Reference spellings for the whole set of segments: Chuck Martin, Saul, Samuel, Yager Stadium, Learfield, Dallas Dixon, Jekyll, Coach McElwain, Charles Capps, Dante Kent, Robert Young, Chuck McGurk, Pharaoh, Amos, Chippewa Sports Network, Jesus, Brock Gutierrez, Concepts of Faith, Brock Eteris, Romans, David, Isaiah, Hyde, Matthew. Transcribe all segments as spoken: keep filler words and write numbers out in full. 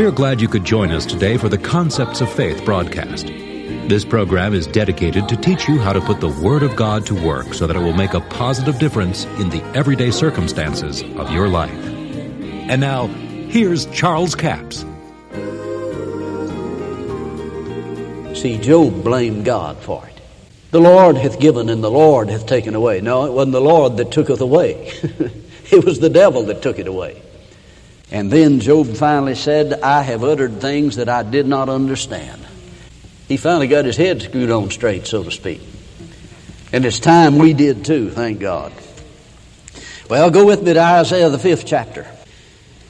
We are glad you could join us today for the Concepts of Faith broadcast. This program is dedicated to teach you how to put the Word of God to work so that it will make a positive difference in the everyday circumstances of your life. And now, here's Charles Capps. See, Job blamed God for it. The Lord hath given and the Lord hath taken away. No, it wasn't the Lord that tooketh away. It was the devil that took it away. And then Job finally said, I have uttered things that I did not understand. He finally got his head screwed on straight, so to speak. And it's time we did too, thank God. Well, go with me to Isaiah the fifth chapter,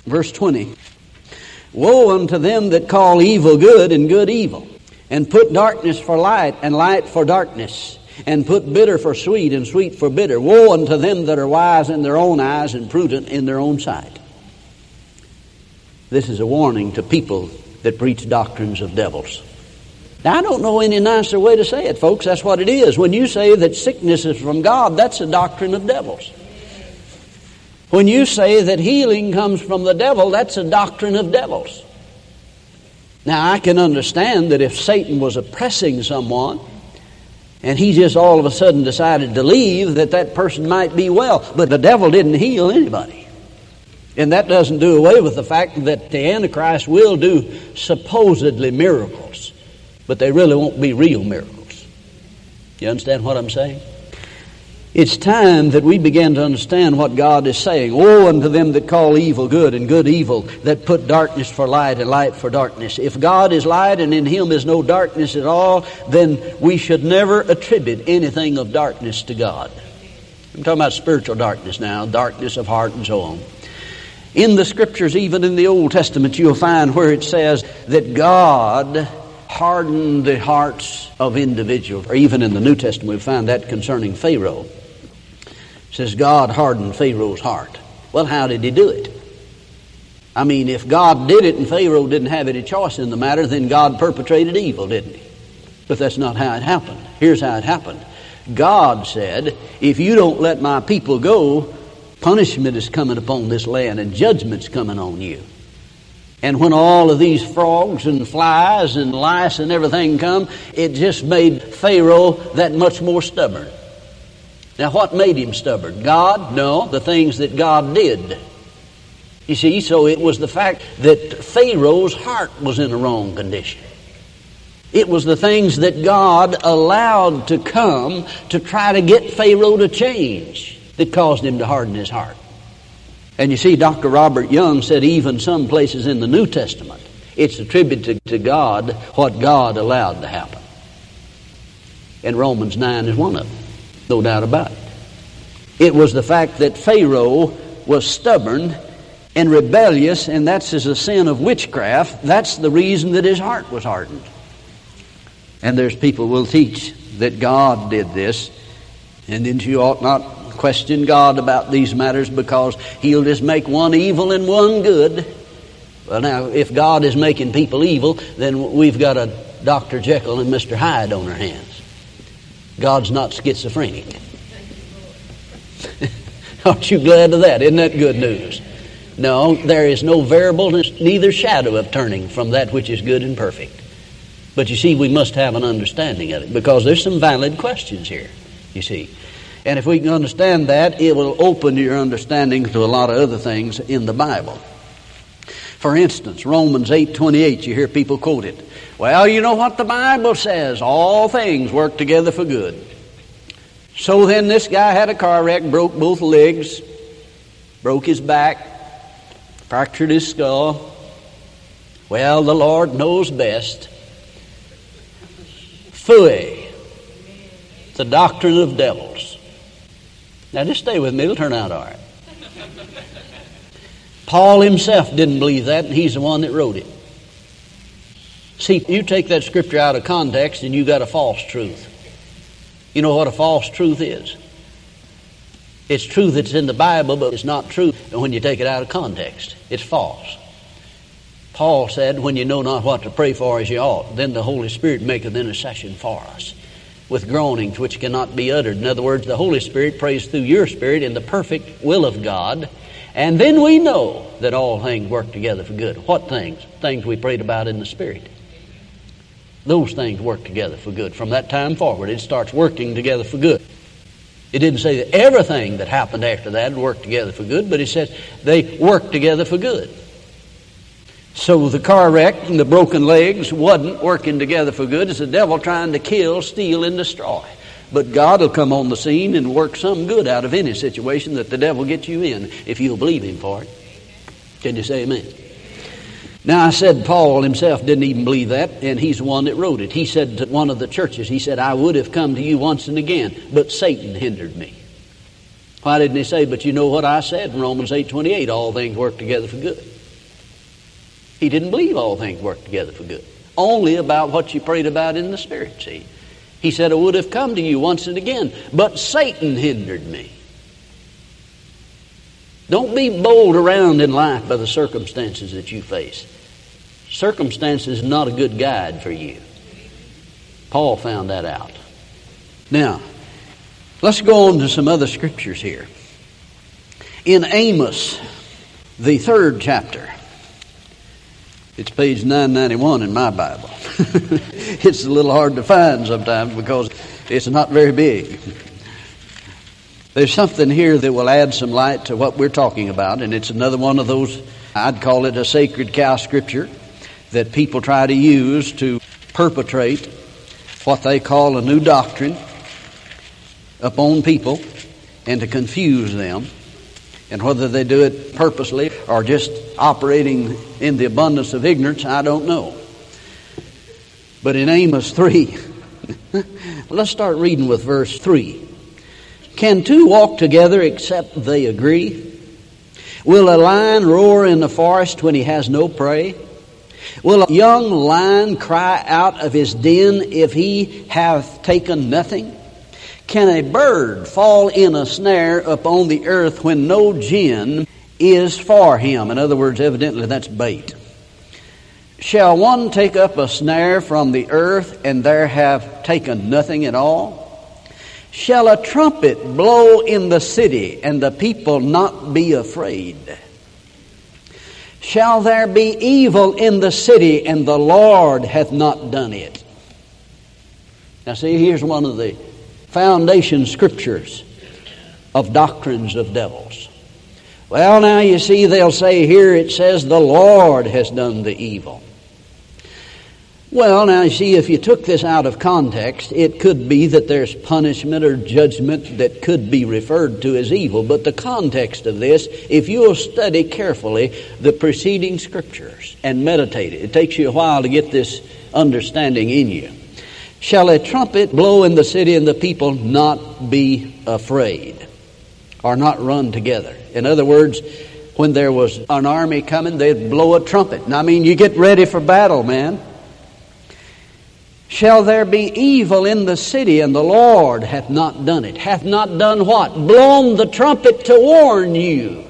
verse twenty. Woe unto them that call evil good and good evil, and put darkness for light and light for darkness, and put bitter for sweet and sweet for bitter. Woe unto them that are wise in their own eyes and prudent in their own sight. This is a warning to people that preach doctrines of devils. Now, I don't know any nicer way to say it, folks. That's what it is. When you say that sickness is from God, that's a doctrine of devils. When you say that healing comes from the devil, that's a doctrine of devils. Now, I can understand that if Satan was oppressing someone and he just all of a sudden decided to leave, that that person might be well. But the devil didn't heal anybody. And that doesn't do away with the fact that the Antichrist will do supposedly miracles. But they really won't be real miracles. You understand what I'm saying? It's time that we begin to understand what God is saying. Woe unto them that call evil good and good evil, that put darkness for light and light for darkness. If God is light and in him is no darkness at all, then we should never attribute anything of darkness to God. I'm talking about spiritual darkness now, darkness of heart and so on. In the Scriptures, even in the Old Testament, you'll find where it says that God hardened the hearts of individuals. Or even in the New Testament, we find that concerning Pharaoh. It says God hardened Pharaoh's heart. Well, how did he do it? I mean, if God did it and Pharaoh didn't have any choice in the matter, then God perpetrated evil, didn't he? But that's not how it happened. Here's how it happened. God said, if you don't let my people go, punishment is coming upon this land and judgment's coming on you. And when all of these frogs and flies and lice and everything come, it just made Pharaoh that much more stubborn. Now, what made him stubborn? God? No, the things that God did. You see, so it was the fact that Pharaoh's heart was in a wrong condition. It was the things that God allowed to come to try to get Pharaoh to change that caused him to harden his heart. And you see, Doctor Robert Young said even some places in the New Testament, it's attributed to God what God allowed to happen. And Romans nine is one of them, no doubt about it. It was the fact that Pharaoh was stubborn and rebellious, and that's as a sin of witchcraft. That's the reason that his heart was hardened. And there's people will teach that God did this, and then you ought not question God about these matters because he'll just make one evil and one good. Well, now, if God is making people evil, then we've got a Doctor Jekyll and Mister Hyde on our hands. God's not schizophrenic. Aren't you glad of that? Isn't that good news? No, there is no variable, neither shadow of turning from that which is good and perfect. But you see, we must have an understanding of it because there's some valid questions here, you see. And if we can understand that, it will open your understanding to a lot of other things in the Bible. For instance, Romans eight twenty-eight, you hear people quote it. Well, you know what the Bible says, all things work together for good. So then this guy had a car wreck, broke both legs, broke his back, fractured his skull. Well, the Lord knows best. Phooey, the doctrine of devils. Now, just stay with me. It'll turn out all right. Paul himself didn't believe that, and he's the one that wrote it. See, you take that scripture out of context, and you got a false truth. You know what a false truth is? It's truth that's in the Bible, but it's not true when you take it out of context. It's false. Paul said, when you know not what to pray for as you ought, then the Holy Spirit maketh intercession for us with groanings which cannot be uttered. In other words, the Holy Spirit prays through your spirit in the perfect will of God, And then we know that all things work together for good. What things? Things we prayed about in the Spirit. Those things work together for good. From that time forward, it starts working together for good. It didn't say that everything that happened after that worked together for good, but it says they worked together for good. So the car wreck and the broken legs wasn't working together for good. It's the devil trying to kill, steal, and destroy. But God will come on the scene and work some good out of any situation that the devil gets you in, if you'll believe him for it. Can you say amen? Now, I said Paul himself didn't even believe that, and he's the one that wrote it. He said to one of the churches, he said, I would have come to you once and again, but Satan hindered me. Why didn't he say, but you know what I said in Romans eight twenty-eight, all things work together for good. He didn't believe all things work together for good. Only about what you prayed about in the Spirit, see. He said, I would have come to you once and again, but Satan hindered me. Don't be bowled around in life by the circumstances that you face. Circumstances is not a good guide for you. Paul found that out. Now, let's go on to some other scriptures here. In Amos, the third chapter, it's page nine ninety-one in my Bible. It's a little hard to find sometimes because it's not very big. There's something here that will add some light to what we're talking about, and it's another one of those, I'd call it a sacred cow scripture, that people try to use to perpetrate what they call a new doctrine upon people and to confuse them. And whether they do it purposely or just operating in the abundance of ignorance, I don't know. But in Amos three, let's start reading with verse three. Can two walk together except they agree? Will a lion roar in the forest when he has no prey? Will a young lion cry out of his den if he hath taken nothing? Can a bird fall in a snare upon the earth when no gin is for him? In other words, evidently that's bait. Shall one take up a snare from the earth and there have taken nothing at all? Shall a trumpet blow in the city and the people not be afraid? Shall there be evil in the city and the Lord hath not done it? Now see, here's one of the foundation scriptures of doctrines of devils. Well, now you see, they'll say here it says the Lord has done the evil. Well, now you see, if you took this out of context, it could be that there's punishment or judgment that could be referred to as evil. But the context of this, if you'll study carefully the preceding scriptures and meditate it, it takes you a while to get this understanding in you. Shall a trumpet blow in the city and the people not be afraid or not run together? In other words, when there was an army coming, they'd blow a trumpet. And I mean, you get ready for battle, man. Shall there be evil in the city, and the Lord hath not done it? Hath not done what? Blown the trumpet to warn you.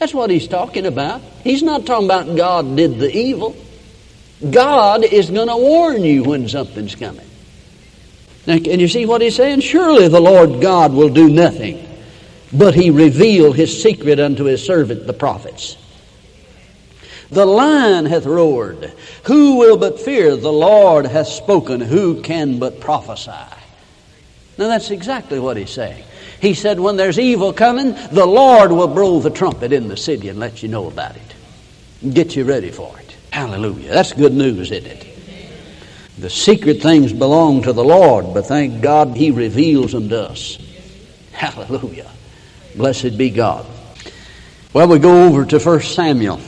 That's what he's talking about. He's not talking about God did the evil. God is going to warn you when something's coming. Now, can you see what he's saying? Surely the Lord God will do nothing, but he revealed his secret unto his servant, the prophets. The lion hath roared. Who will but fear? The Lord hath spoken. Who can but prophesy? Now that's exactly what he's saying. He said when there's evil coming, the Lord will blow the trumpet in the city and let you know about it. Get you ready for it. Hallelujah. That's good news, isn't it? The secret things belong to the Lord, but thank God he reveals them to us. Hallelujah. Blessed be God. Well, we go over to First Samuel.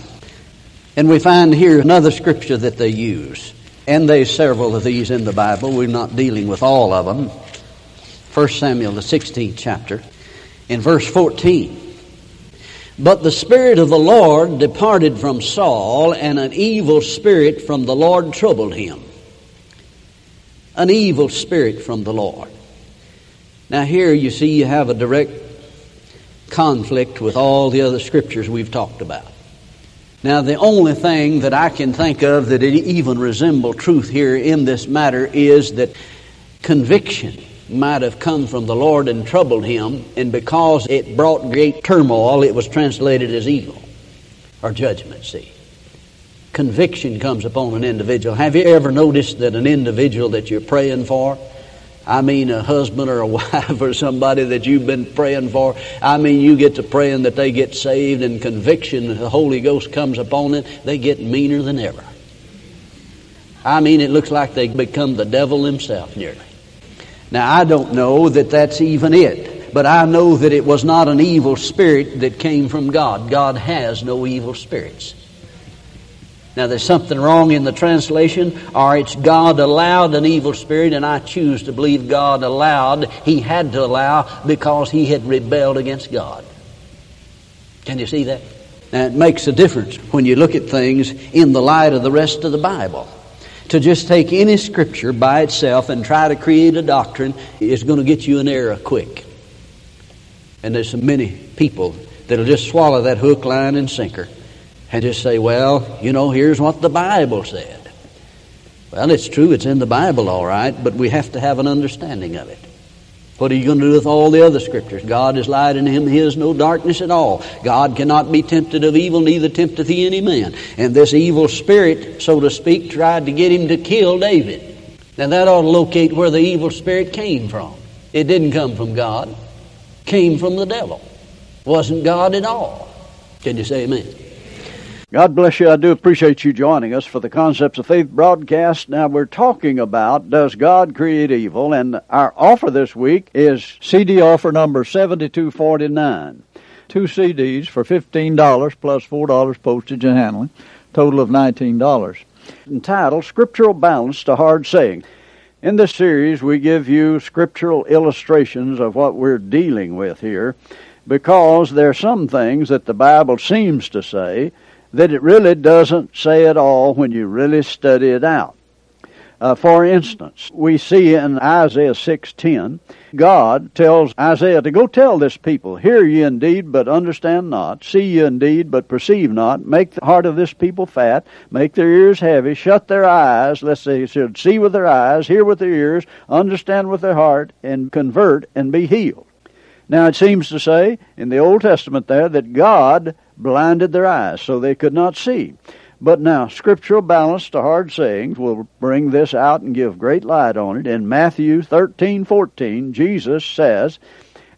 And we find here another scripture that they use. And there's several of these in the Bible. We're not dealing with all of them. First Samuel, the sixteenth chapter, in verse fourteen. But the Spirit of the Lord departed from Saul, and an evil spirit from the Lord troubled him. An evil spirit from the Lord. Now here you see you have a direct conflict with all the other scriptures we've talked about. Now, the only thing that I can think of that even resembles truth here in this matter is that conviction might have come from the Lord and troubled him, and because it brought great turmoil, it was translated as evil or judgment, see. Conviction comes upon an individual. Have you ever noticed that an individual that you're praying for, I mean a husband or a wife or somebody that you've been praying for, I mean you get to praying that they get saved, and conviction that the Holy Ghost comes upon them, they get meaner than ever. I mean it looks like they become the devil himself nearly. Now, I don't know that that's even it, but I know that it was not an evil spirit that came from God. God has no evil spirits. Now, there's something wrong in the translation, or it's God allowed an evil spirit, and I choose to believe God allowed, he had to allow, because he had rebelled against God. Can you see that? Now, it makes a difference when you look at things in the light of the rest of the Bible. To just take any scripture by itself and try to create a doctrine is going to get you in error quick. And there's so many people that'll just swallow that hook, line, and sinker and just say, well, you know, here's what the Bible said. Well, it's true, it's in the Bible, all right, but we have to have an understanding of it. What are you going to do with all the other scriptures? God is light, in him is no darkness at all. God cannot be tempted of evil, neither tempteth he any man. And this evil spirit, so to speak, tried to get him to kill David. Now that ought to locate where the evil spirit came from. It didn't come from God. It came from the devil. It wasn't God at all. Can you say amen? God bless you. I do appreciate you joining us for the Concepts of Faith broadcast. Now, we're talking about, does God create evil? And our offer this week is C D offer number seventy-two forty-nine. Two C Ds for fifteen dollars plus four dollars postage and handling, total of nineteen dollars. Entitled, Scriptural Balance to Hard Saying. In this series, we give you scriptural illustrations of what we're dealing with here, because there are some things that the Bible seems to say that it really doesn't say at all when you really study it out. Uh, for instance, we see in Isaiah six ten, God tells Isaiah to go tell this people, hear ye indeed, but understand not, see ye indeed, but perceive not, make the heart of this people fat, make their ears heavy, shut their eyes, lest they should see with their eyes, hear with their ears, understand with their heart, and convert and be healed. Now, it seems to say in the Old Testament there that God blinded their eyes so they could not see. But now, scriptural balance to hard sayings will bring this out and give great light on it. In Matthew thirteen fourteen, Jesus says,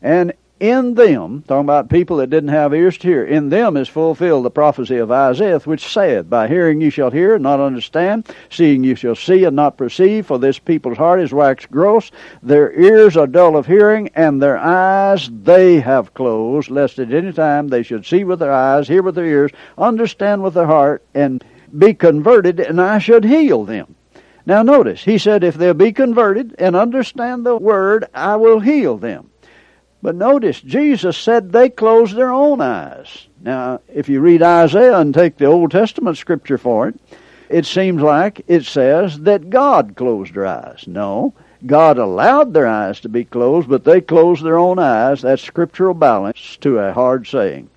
and in them, talking about people that didn't have ears to hear, in them is fulfilled the prophecy of Isaiah, which saith, by hearing you shall hear and not understand, seeing you shall see and not perceive, for this people's heart is waxed gross, their ears are dull of hearing, and their eyes they have closed, lest at any time they should see with their eyes, hear with their ears, understand with their heart, and be converted, and I should heal them. Now notice, he said, if they'll be converted and understand the word, I will heal them. But notice, Jesus said they closed their own eyes. Now, if you read Isaiah and take the Old Testament scripture for it, it seems like it says that God closed their eyes. No, God allowed their eyes to be closed, but they closed their own eyes. That's scriptural balance to a hard saying.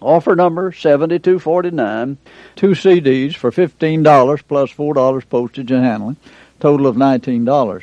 Offer number seventy-two forty-nine, two C Ds for fifteen dollars plus four dollars postage and handling, total of nineteen dollars.